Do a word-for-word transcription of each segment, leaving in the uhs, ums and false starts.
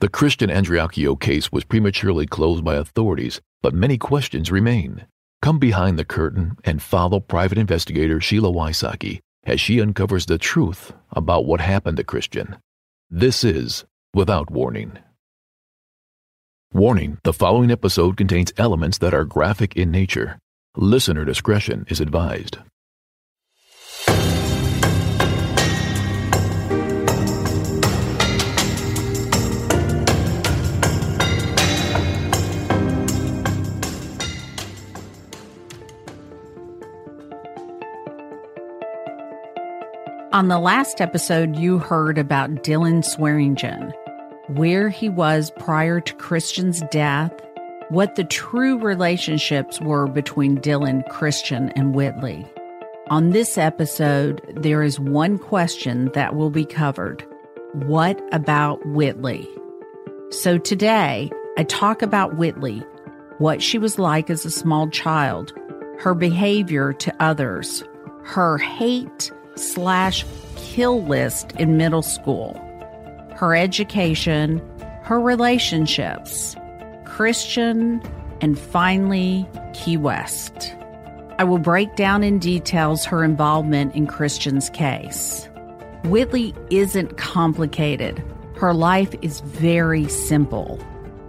The Christian Andreacchio case was prematurely closed by authorities, but many questions remain. Come behind the curtain and follow private investigator Sheila Wysocki as she uncovers the truth about what happened to Christian. This is Without Warning. Warning, the following episode contains elements that are graphic in nature. Listener discretion is advised. On the last episode, you heard about Dylan Swearingen, where he was prior to Christian's death, what the true relationships were between Dylan, Christian, and Whitley. On this episode, there is one question that will be covered. What about Whitley? So today, I talk about Whitley, what she was like as a small child, her behavior to others, her hate slash kill list in middle school, her education, her relationships, Christian, and finally, Key West. I will break down in details her involvement in Christian's case. Whitley isn't complicated. Her life is very simple.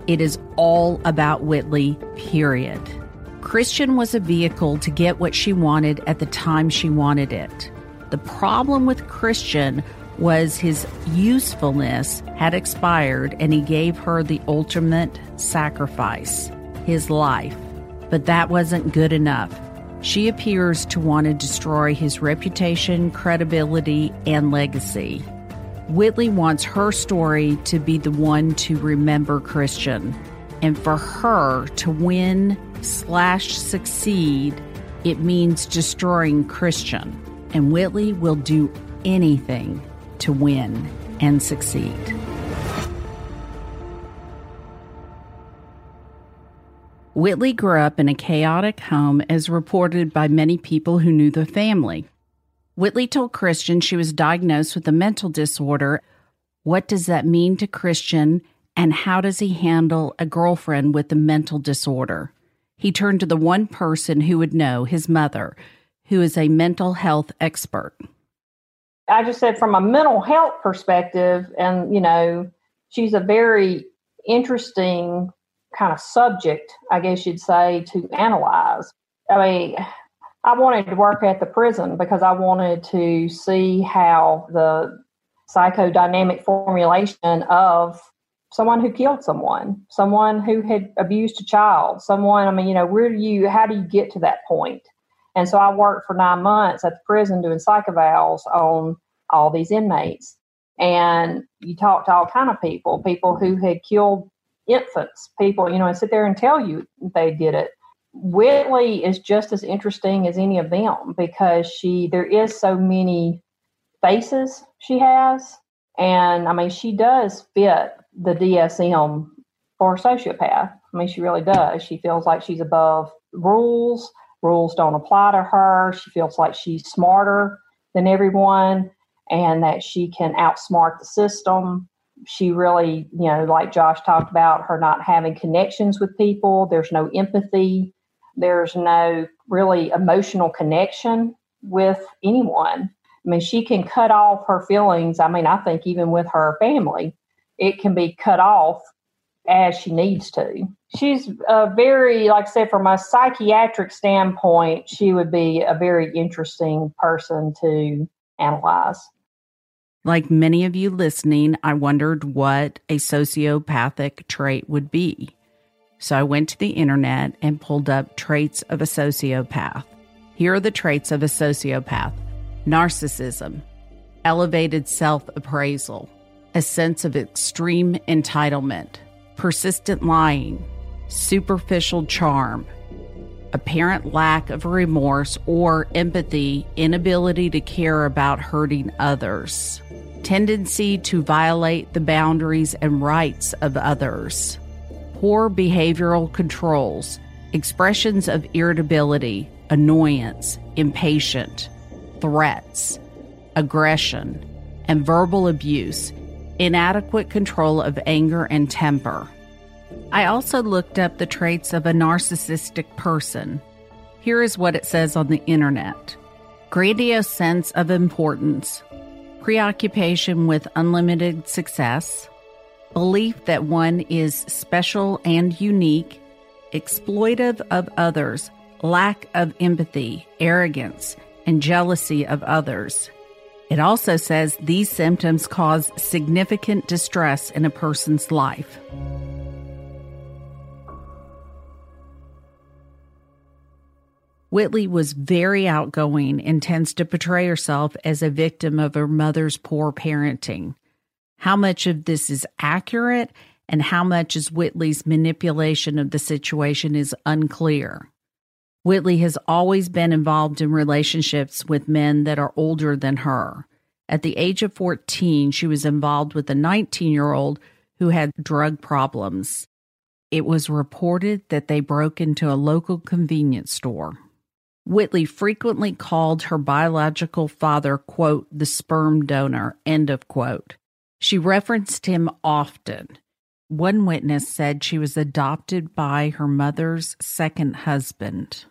It is all about Whitley, period. Christian was a vehicle to get what she wanted at the time she wanted it. The problem with Christian was his usefulness had expired and he gave her the ultimate sacrifice, his life. But that wasn't good enough. She appears to want to destroy his reputation, credibility, and legacy. Whitley wants her story to be the one to remember Christian. And for her to win slash succeed, it means destroying Christian. And Whitley will do anything to win and succeed. Whitley grew up in a chaotic home, as reported by many people who knew the family. Whitley told Christian she was diagnosed with a mental disorder. What does that mean to Christian, and how does he handle a girlfriend with a mental disorder? He turned to the one person who would know, his mother, who is a mental health expert. I just said from a mental health perspective, and, you know, she's a very interesting kind of subject, I guess you'd say, to analyze. I mean, I wanted to work at the prison because I wanted to see how the psychodynamic formulation of someone who killed someone, someone who had abused a child, someone, I mean, you know, where do you, how do you get to that point? And so I worked for nine months at the prison doing psychovals on all these inmates. And you talk to all kind of people, people who had killed infants, people, you know, and sit there and tell you they did it. Whitley is just as interesting as any of them because she, there is so many faces she has. And I mean, she does fit the D S M for a sociopath. I mean, she really does. She feels like she's above rules. Rules don't apply to her. She feels like she's smarter than everyone and that she can outsmart the system. She really, you know, like Josh talked about, her not having connections with people. There's no empathy. There's no really emotional connection with anyone. I mean, she can cut off her feelings. I mean, I think even with her family, it can be cut off as she needs to. She's a very, like I said, from a psychiatric standpoint, she would be a very interesting person to analyze. Like many of you listening, I wondered what a sociopathic trait would be. So I went to the internet and pulled up traits of a sociopath. Here are the traits of a sociopath: narcissism, elevated self-appraisal, a sense of extreme entitlement, persistent lying, superficial charm, apparent lack of remorse or empathy, inability to care about hurting others, tendency to violate the boundaries and rights of others, poor behavioral controls, expressions of irritability, annoyance, impatient, threats, aggression, and verbal abuse, inadequate control of anger and temper. I also looked up the traits of a narcissistic person. Here is what it says on the internet. Grandiose sense of importance, preoccupation with unlimited success, belief that one is special and unique, exploitive of others, lack of empathy, arrogance, and jealousy of others. It also says these symptoms cause significant distress in a person's life. Whitley was very outgoing and tends to portray herself as a victim of her mother's poor parenting. How much of this is accurate and how much is Whitley's manipulation of the situation is unclear. Whitley has always been involved in relationships with men that are older than her. At the age of fourteen, she was involved with a nineteen-year-old who had drug problems. It was reported that they broke into a local convenience store. Whitley frequently called her biological father, quote, the sperm donor, end of quote. She referenced him often. One witness said she was adopted by her mother's second husband.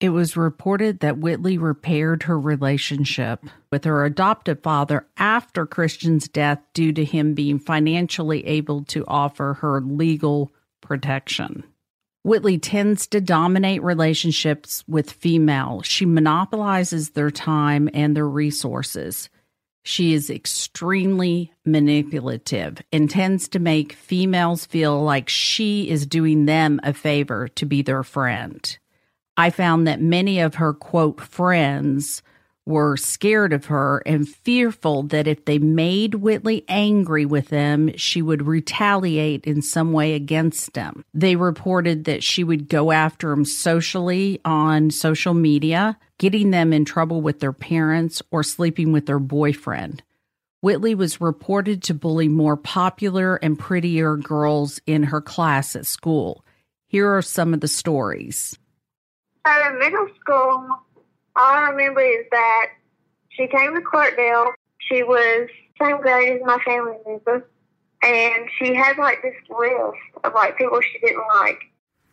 It was reported that Whitley repaired her relationship with her adoptive father after Christian's death due to him being financially able to offer her legal protection. Whitley tends to dominate relationships with females. She monopolizes their time and their resources. She is extremely manipulative and tends to make females feel like she is doing them a favor to be their friend. I found that many of her, quote, friends were scared of her and fearful that if they made Whitley angry with them, she would retaliate in some way against them. They reported that she would go after them socially on social media, getting them in trouble with their parents or sleeping with their boyfriend. Whitley was reported to bully more popular and prettier girls in her class at school. Here are some of the stories. At middle school, all I remember is that she came to Clarkdale. She was the same grade as my family member, and she had like this list of like people she didn't like.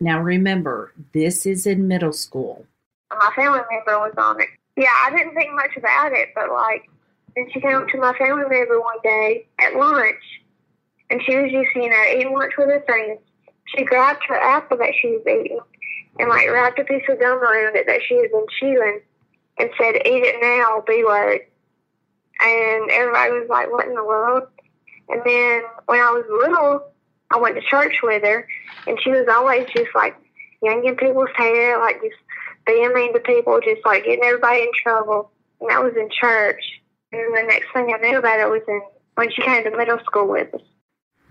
Now remember, this is in middle school. My family member was on it. Yeah, I didn't think much about it, but like, then she came up to my family member one day at lunch, and she was just, you know, eating lunch with her friends. She grabbed her apple that she was eating and like wrapped a piece of gum around it that she had been chewing, and said, "Eat it now, B word." And everybody was like, "What in the world?" And then when I was little, I went to church with her, and she was always just like yanking people's hair, like just being mean to people, just like getting everybody in trouble. And that was in church. And the next thing I knew about it was in, when she came to middle school with us.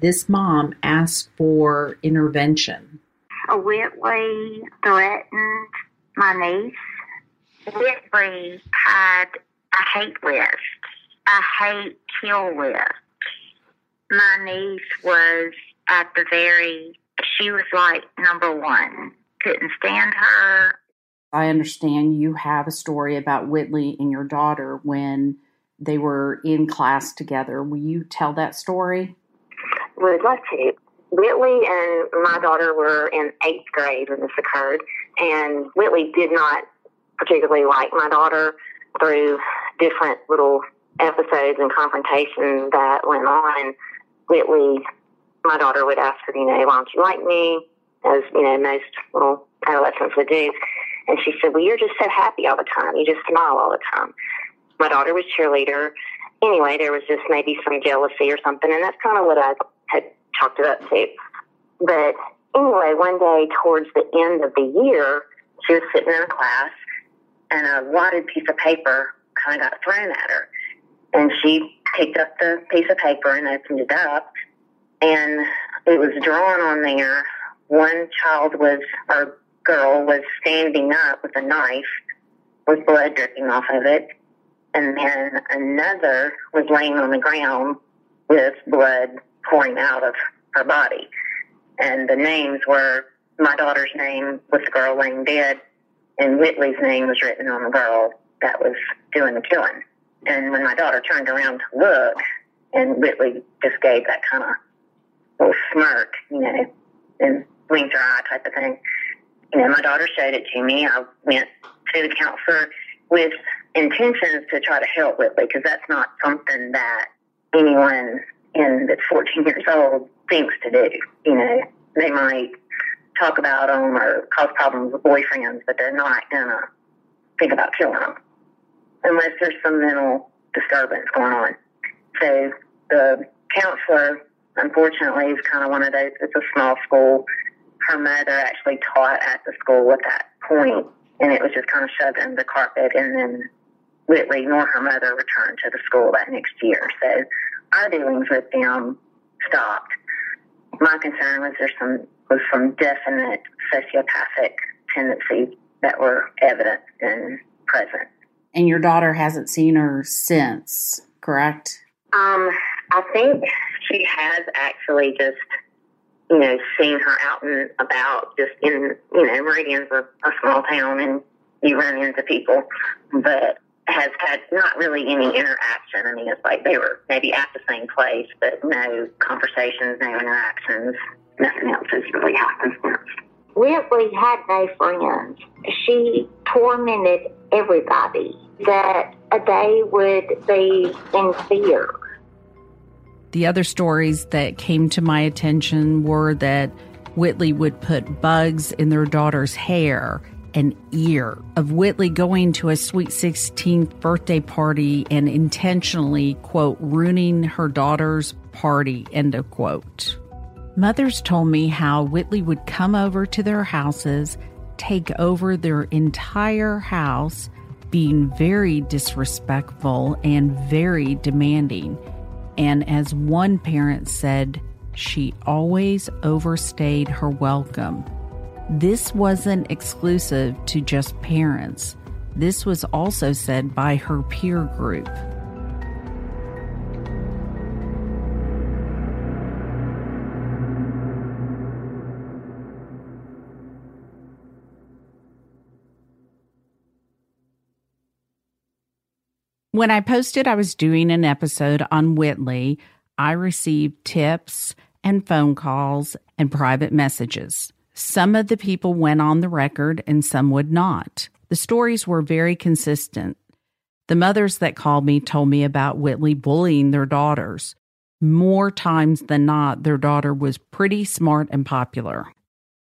This mom asked for intervention. A Whitley threatened my niece. Whitley had a hate list, a hate kill list. My niece was at the very, she was like number one. Couldn't stand her. I understand you have a story about Whitley and your daughter when they were in class together. Will you tell that story? Would love to. Whitley and my daughter were in eighth grade when this occurred, and Whitley did not particularly like my daughter through different little episodes and confrontations that went on. Whitley, my daughter would ask her, you know, "Why don't you like me?" As, you know, most little adolescents would do. And she said, "Well, you're just so happy all the time. You just smile all the time." My daughter was cheerleader. Anyway, there was just maybe some jealousy or something, and that's kind of what I had talked it up to. But anyway, one day towards the end of the year, she was sitting in class, and a wadded piece of paper kind of got thrown at her. And she picked up the piece of paper and opened it up, and it was drawn on there. One child was, or girl was standing up with a knife with blood dripping off of it, and then another was laying on the ground with blood pouring out of her body. And the names were, my daughter's name was the girl laying dead, and Whitley's name was written on the girl that was doing the killing. And when my daughter turned around to look, And Whitley just gave that kind of little smirk, you know, and winked her eye type of thing. You know, my daughter showed it to me. I went to the counselor with intentions to try to help Whitley, because that's not something that anyone in that's fourteen years old thinks to do. You know, they might talk about them or cause problems with boyfriends, but they're not going to think about killing them unless there's some mental disturbance going on. So the counselor, unfortunately, is kind of one of those, it's a small school. Her mother actually taught at the school at that point, and it was just kind of shoved under the carpet, and then Whitley nor her mother returned to the school that next year. So our dealings with them stopped. My concern was there's some was some definite sociopathic tendencies that were evident and present. And your daughter hasn't seen her since, correct? Um, I think she has actually just, you know, seen her out and about, just in, you know, Meridian's a, a small town and you run into people, but has had not really any interaction. I mean, it's like they were maybe at the same place, but no conversations, no interactions, nothing else has really happened since. Whitley had no friends. She tormented everybody that they would be in fear. The other stories that came to my attention were that Whitley would put bugs in their daughter's hair and ear, of Whitley going to a sweet sixteenth birthday party and intentionally, quote, ruining her daughter's party, end of quote. Mothers told me how Whitley would come over to their houses, take over their entire house, being very disrespectful and very demanding. And as one parent said, she always overstayed her welcome. This wasn't exclusive to just parents. This was also said by her peer group. When I posted I was doing an episode on Whitley, I received tips and phone calls and private messages. Some of the people went on the record and some would not. The stories were very consistent. The mothers that called me told me about Whitley bullying their daughters. More times than not, their daughter was pretty smart and popular.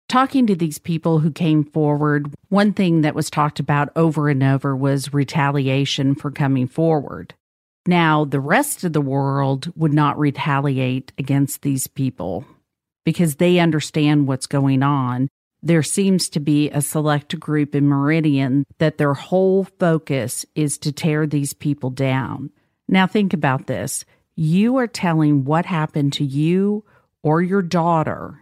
Talking to these people who came forward, one thing that was talked about over and over was retaliation for coming forward. Now, the rest of the world would not retaliate against these people because they understand what's going on. There seems to be a select group in Meridian that their whole focus is to tear these people down. Now, think about this. You are telling what happened to you or your daughter,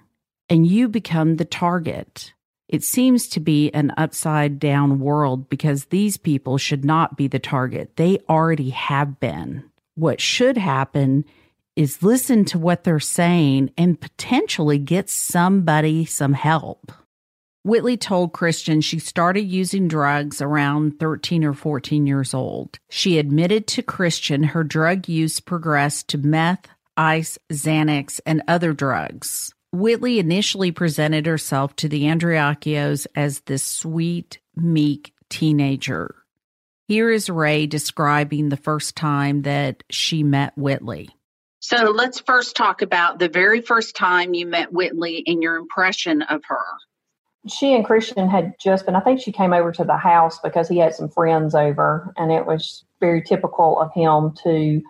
and you become the target. It seems to be an upside-down world because these people should not be the target. They already have been. What should happen is listen to what they're saying and potentially get somebody some help. Whitley told Christian she started using drugs around thirteen or fourteen years old. She admitted to Christian her drug use progressed to meth, ice, Xanax, and other drugs. Whitley initially presented herself to the Andreacchios as this sweet, meek teenager. Here is Ray describing the first time that she met Whitley. So let's first talk about the very first time you met Whitley and your impression of her. She and Christian had just been, I think she came over to the house because he had some friends over, and it was very typical of him to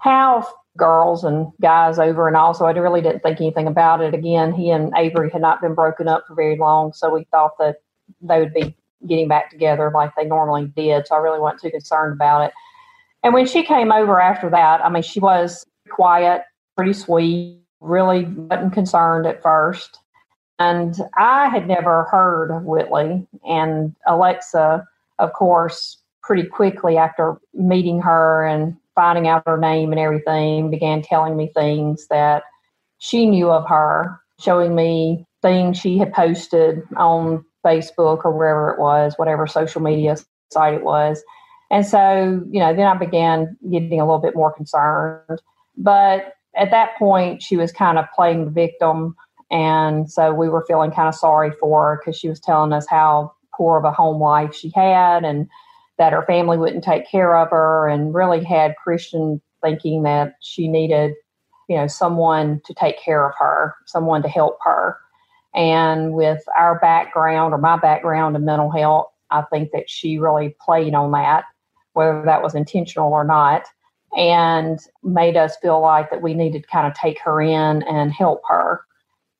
have girls and guys over, and also I really didn't think anything about it. Again, he and Avery had not been broken up for very long, so we thought that they would be getting back together like they normally did, so I really wasn't too concerned about it. And when she came over after that, I mean, she was quiet, pretty sweet, really wasn't concerned at first. And I had never heard of Whitley, and Alexa, of course, pretty quickly after meeting her and finding out her name and everything, began telling me things that she knew of her, showing me things she had posted on Facebook or wherever it was, whatever social media site it was. And so, you know, then I began getting a little bit more concerned. But at that point, she was kind of playing the victim. And so we were feeling kind of sorry for her because she was telling us how poor of a home life she had and that her family wouldn't take care of her, and really had Christian thinking that she needed, you know, someone to take care of her, someone to help her. And with our background, or my background in mental health, I think that she really played on that, whether that was intentional or not, and made us feel like that we needed to kind of take her in and help her.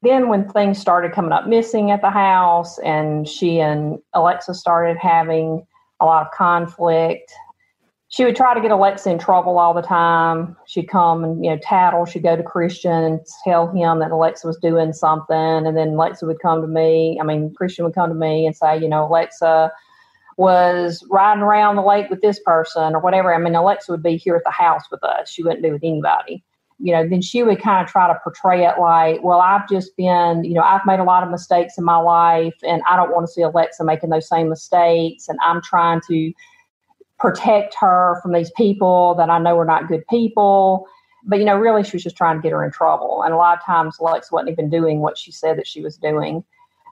Then when things started coming up missing at the house, and she and Alexa started having a lot of conflict, she would try to get Alexa in trouble all the time. She'd come and, you know, tattle. She'd go to Christian and tell him that Alexa was doing something. And then Alexa would come to me. I mean, Christian would come to me and say, you know, Alexa was riding around the lake with this person or whatever. I mean, Alexa would be here at the house with us. She wouldn't be with anybody. You know, then she would kind of try to portray it like, well, I've just been, you know, I've made a lot of mistakes in my life, and I don't want to see Alexa making those same mistakes. And I'm trying to protect her from these people that I know are not good people. But, you know, really she was just trying to get her in trouble. And a lot of times Alexa wasn't even doing what she said that she was doing.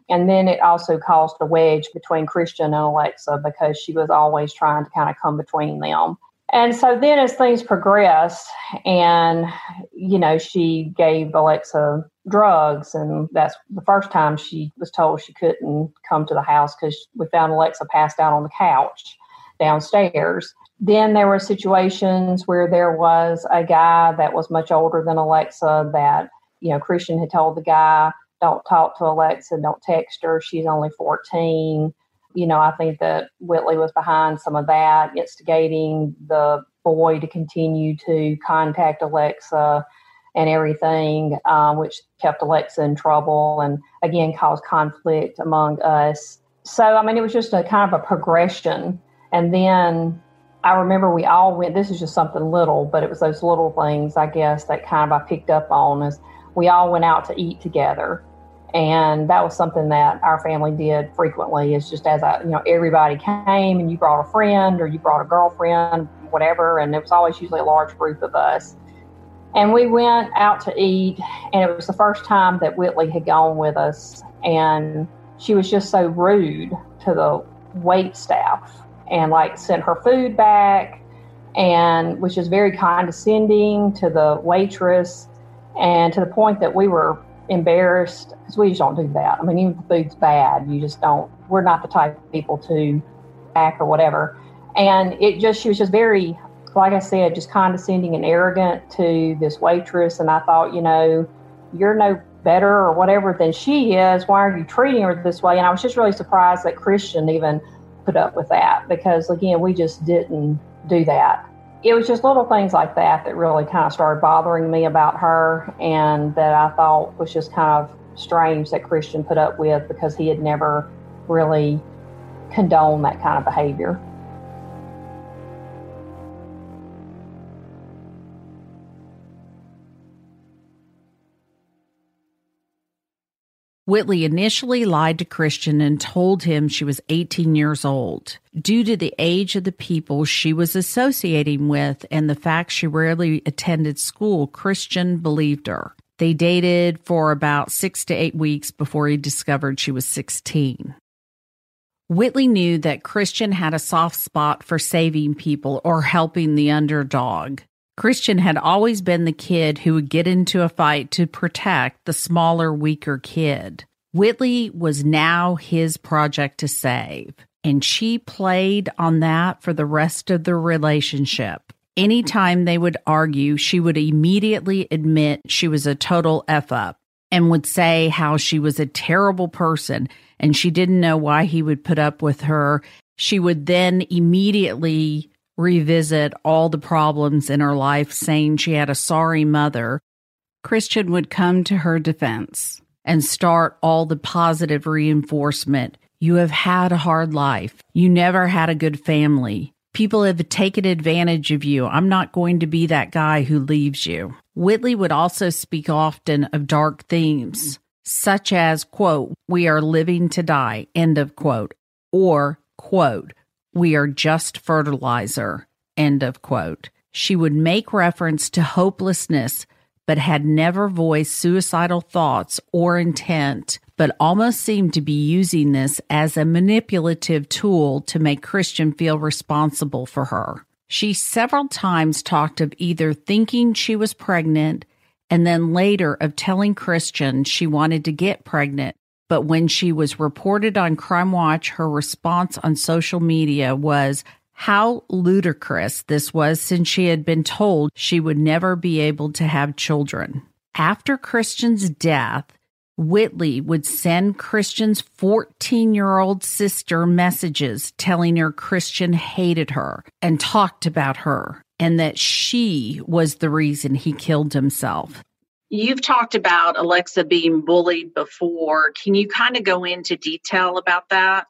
And then it also caused a wedge between Christian and Alexa because she was always trying to kind of come between them. And so then as things progressed, and, you know, she gave Alexa drugs, and that's the first time she was told she couldn't come to the house because we found Alexa passed out on the couch downstairs. Then there were situations where there was a guy that was much older than Alexa that, you know, Christian had told the guy, don't talk to Alexa, don't text her, she's only fourteen. You know, I think that Whitley was behind some of that, instigating the boy to continue to contact Alexa and everything, um, which kept Alexa in trouble and, again, caused conflict among us. So, I mean, it was just a kind of a progression. And then I remember we all went, this is just something little, but it was those little things, I guess, that kind of I picked up on, is we all went out to eat together. And that was something that our family did frequently, is just as I, you know, everybody came and you brought a friend or you brought a girlfriend, whatever. And it was always usually a large group of us. And we went out to eat, and it was the first time that Whitley had gone with us. And she was just so rude to the wait staff, and like sent her food back, and was just very condescending to the waitress, and to the point that we were embarrassed because we just don't do that. I mean, even if the food's bad, you just don't, we're not the type of people to act or whatever. And it just, she was just very, like I said, just condescending and arrogant to this waitress. And I thought, you know, you're no better or whatever than she is. Why are you treating her this way? And I was just really surprised that Christian even put up with that, because, again, we just didn't do that. It was just little things like that that really kind of started bothering me about her, and that I thought was just kind of strange that Christian put up with, because he had never really condoned that kind of behavior. Whitley initially lied to Christian and told him she was eighteen years old. Due to the age of the people she was associating with and the fact she rarely attended school, Christian believed her. They dated for about six to eight weeks before he discovered she was sixteen. Whitley knew that Christian had a soft spot for saving people or helping the underdog. Christian had always been the kid who would get into a fight to protect the smaller, weaker kid. Whitley was now his project to save, and she played on that for the rest of their relationship. Anytime they would argue, she would immediately admit she was a total F-up and would say how she was a terrible person and she didn't know why he would put up with her. She would then immediately revisit all the problems in her life, saying she had a sorry mother. Christian would come to her defense and start all the positive reinforcement. You have had a hard life. You never had a good family. People have taken advantage of you. I'm not going to be that guy who leaves you. Whitley would also speak often of dark themes, such as, quote, we are living to die, end of quote, or, quote, we are just fertilizer, end of quote. She would make reference to hopelessness, but had never voiced suicidal thoughts or intent, but almost seemed to be using this as a manipulative tool to make Christian feel responsible for her. She several times talked of either thinking she was pregnant and then later of telling Christian she wanted to get pregnant. But when she was reported on Crime Watch, her response on social media was how ludicrous this was, since she had been told she would never be able to have children. After Christian's death, Whitley would send Christian's fourteen-year-old sister messages telling her Christian hated her and talked about her, and that she was the reason he killed himself. You've talked about Alexa being bullied before. Can you kind of go into detail about that?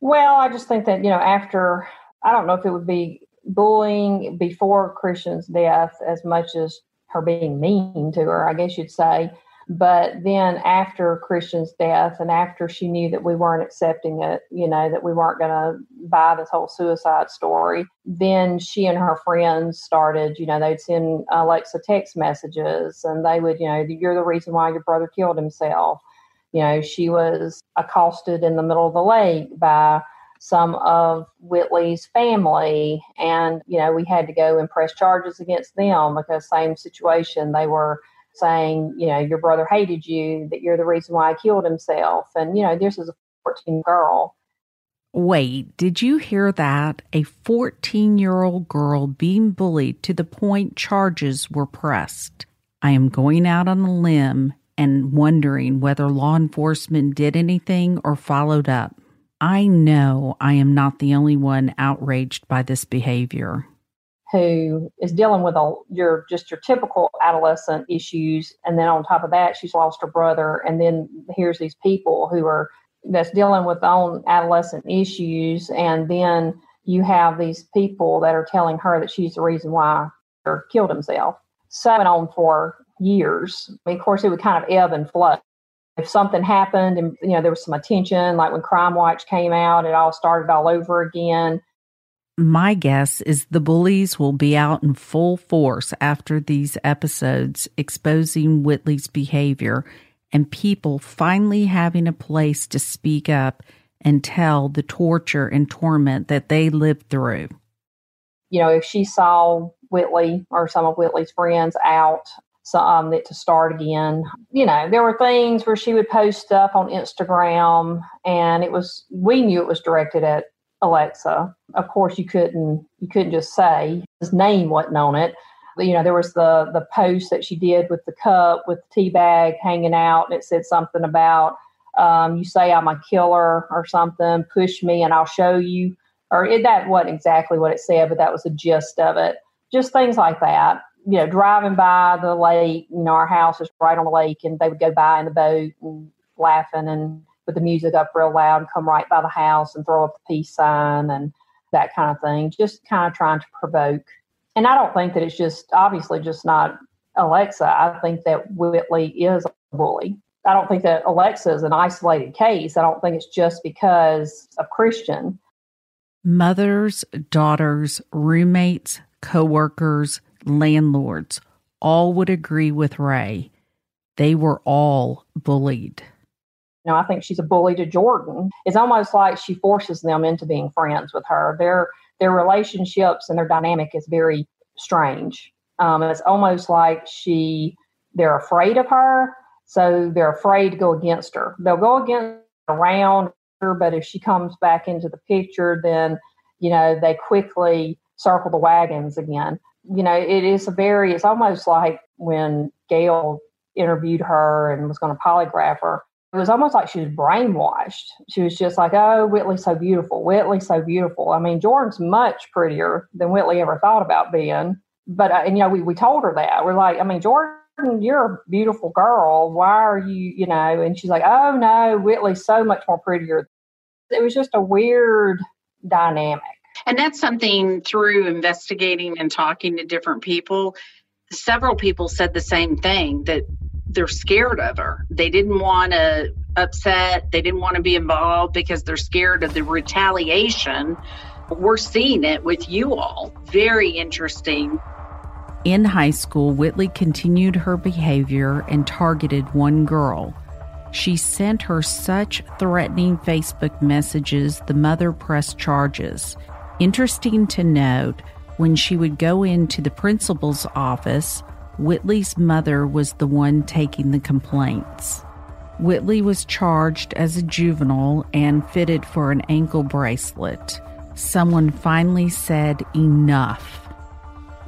Well, I just think that, you know, after, I don't know if it would be bullying before Christian's death as much as her being mean to her, I guess you'd say. But then after Christian's death and after she knew that we weren't accepting it, you know, that we weren't going to buy this whole suicide story, then she and her friends started, you know, they'd send Alexa text messages and they would, you know, you're the reason why your brother killed himself. You know, she was accosted in the middle of the lake by some of Whitley's family. And, you know, we had to go and press charges against them because same situation, they were saying, you know, your brother hated you, that you're the reason why he killed himself. And, you know, this is a fourteen girl. Wait, did you hear that? A fourteen-year-old girl being bullied to the point charges were pressed. I am going out on a limb and wondering whether law enforcement did anything or followed up. I know I am not the only one outraged by this behavior. Who is dealing with a, your just your typical adolescent issues, and then on top of that, she's lost her brother, and then here's these people who are that's dealing with their own adolescent issues, and then you have these people that are telling her that she's the reason why he killed himself. So it went on for years. I mean, of course, it would kind of ebb and flow. If something happened, and you know there was some attention, like when Crime Watch came out, it all started all over again. My guess is the bullies will be out in full force after these episodes, exposing Whitley's behavior and people finally having a place to speak up and tell the torture and torment that they lived through. You know, if she saw Whitley or some of Whitley's friends out, um, to start again, you know, there were things where she would post stuff on Instagram, and it was, we knew it was directed at Alexa. Of course, you couldn't you couldn't just say his name wasn't on it. You know, there was the the post that she did with the cup with the tea bag hanging out, and it said something about um, you say I'm a killer or something. Push me and I'll show you. Or it, that wasn't exactly what it said, but that was the gist of it. Just things like that. You know, driving by the lake. You know, our house is right on the lake, and they would go by in the boat and laughing and with the music up real loud and come right by the house and throw up the peace sign and that kind of thing, just kind of trying to provoke. And I don't think that it's just, obviously just not Alexa. I think that Whitley is a bully. I don't think that Alexa is an isolated case. I don't think it's just because of Christian. Mothers, daughters, roommates, coworkers, landlords, all would agree with Ray. They were all bullied. You know, I think she's a bully to Jordan. It's almost like she forces them into being friends with her. Their their relationships and their dynamic is very strange. Um, it's almost like she they're afraid of her, so they're afraid to go against her. They'll go against her around her, but if she comes back into the picture, then you know they quickly circle the wagons again. You know, it is a very. It's almost like when Gail interviewed her and was going to polygraph her. It was almost like she was brainwashed. She was just like, oh, Whitley's so beautiful. Whitley's so beautiful. I mean, Jordan's much prettier than Whitley ever thought about being. But, uh, and, you know, we, we told her that. We're like, I mean, Jordan, you're a beautiful girl. Why are you, you know? And she's like, oh, no, Whitley's so much more prettier. It was just a weird dynamic. And that's something through investigating and talking to different people, several people said the same thing, that they're scared of her. They didn't want to upset. They didn't want to be involved because they're scared of the retaliation We're seeing it with you all. Very interesting. In high school, Whitley continued her behavior and targeted one girl. She sent her such threatening Facebook messages, the mother pressed charges. Interesting to note, when she would go into the principal's office, Whitley's mother was the one taking the complaints. Whitley was charged as a juvenile and fitted for an ankle bracelet. Someone finally said enough.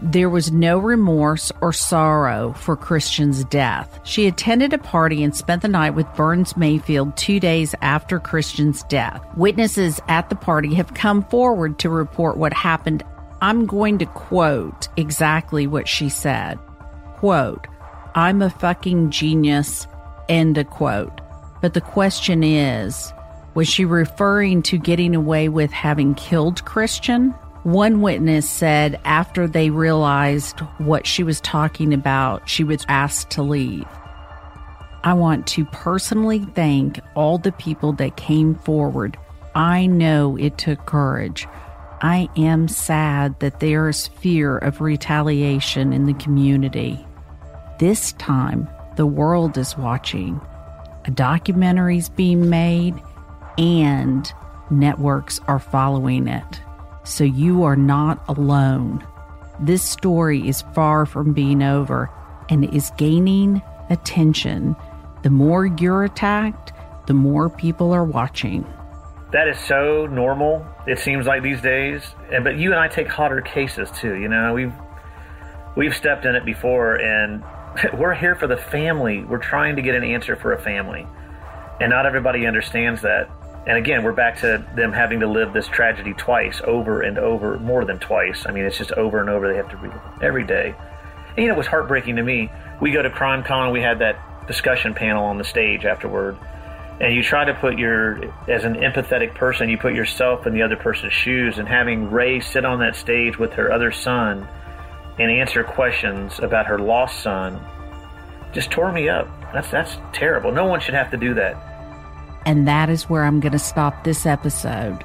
There was no remorse or sorrow for Christian's death. She attended a party and spent the night with Burns Mayfield two days after Christian's death. Witnesses at the party have come forward to report what happened. I'm going to quote exactly what she said. Quote, "I'm a fucking genius," end of quote. But the question is, was she referring to getting away with having killed Christian? One witness said after they realized what she was talking about, she was asked to leave. I want to personally thank all the people that came forward. I know it took courage. I am sad that there is fear of retaliation in the community. This time, the world is watching. A documentary is being made, and networks are following it. So you are not alone. This story is far from being over and is gaining attention. The more you're attacked, the more people are watching. That is so normal, it seems like these days. And but you and I take hotter cases too, you know. We've we've stepped in it before, and we're here for the family. We're trying to get an answer for a family. And not everybody understands that. And again, we're back to them having to live this tragedy twice, over and over, more than twice. I mean, it's just over and over. They have to read it every day. And, you know, it was heartbreaking to me. We go to Crime Con. We had that discussion panel on the stage afterward. And you try to put your, as an empathetic person, you put yourself in the other person's shoes. And having Ray sit on that stage with her other son and answer questions about her lost son just tore me up. That's, that's terrible. No one should have to do that. And that is where I'm going to stop this episode.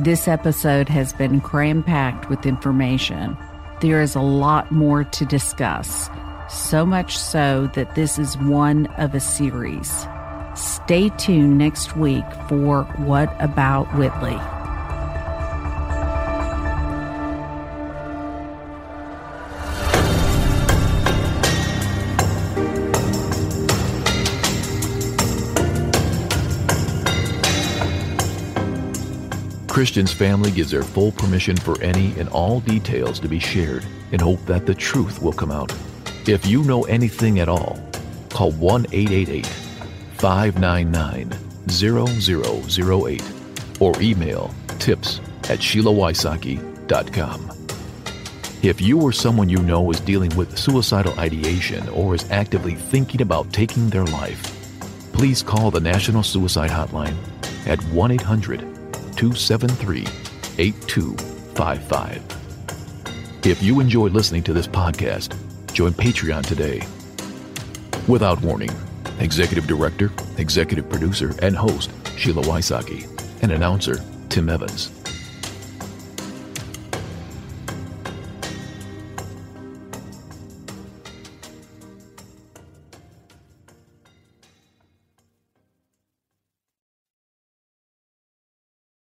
This episode has been cram-packed with information. There is a lot more to discuss, so much so that this is one of a series. Stay tuned next week for What About Whitley? Christian's family gives their full permission for any and all details to be shared in hope that the truth will come out. If you know anything at all, call one eight eight eight, five nine nine, zero zero zero eight or email tips at sheila wysocki dot com. If you or someone you know is dealing with suicidal ideation or is actively thinking about taking their life, please call the National Suicide Hotline at one eight hundred, two seven three, eight two five five. If you enjoy listening to this podcast, join Patreon today. Without Warning, Executive Director, Executive Producer, and Host Sheila Wysocki, and Announcer Tim Evans.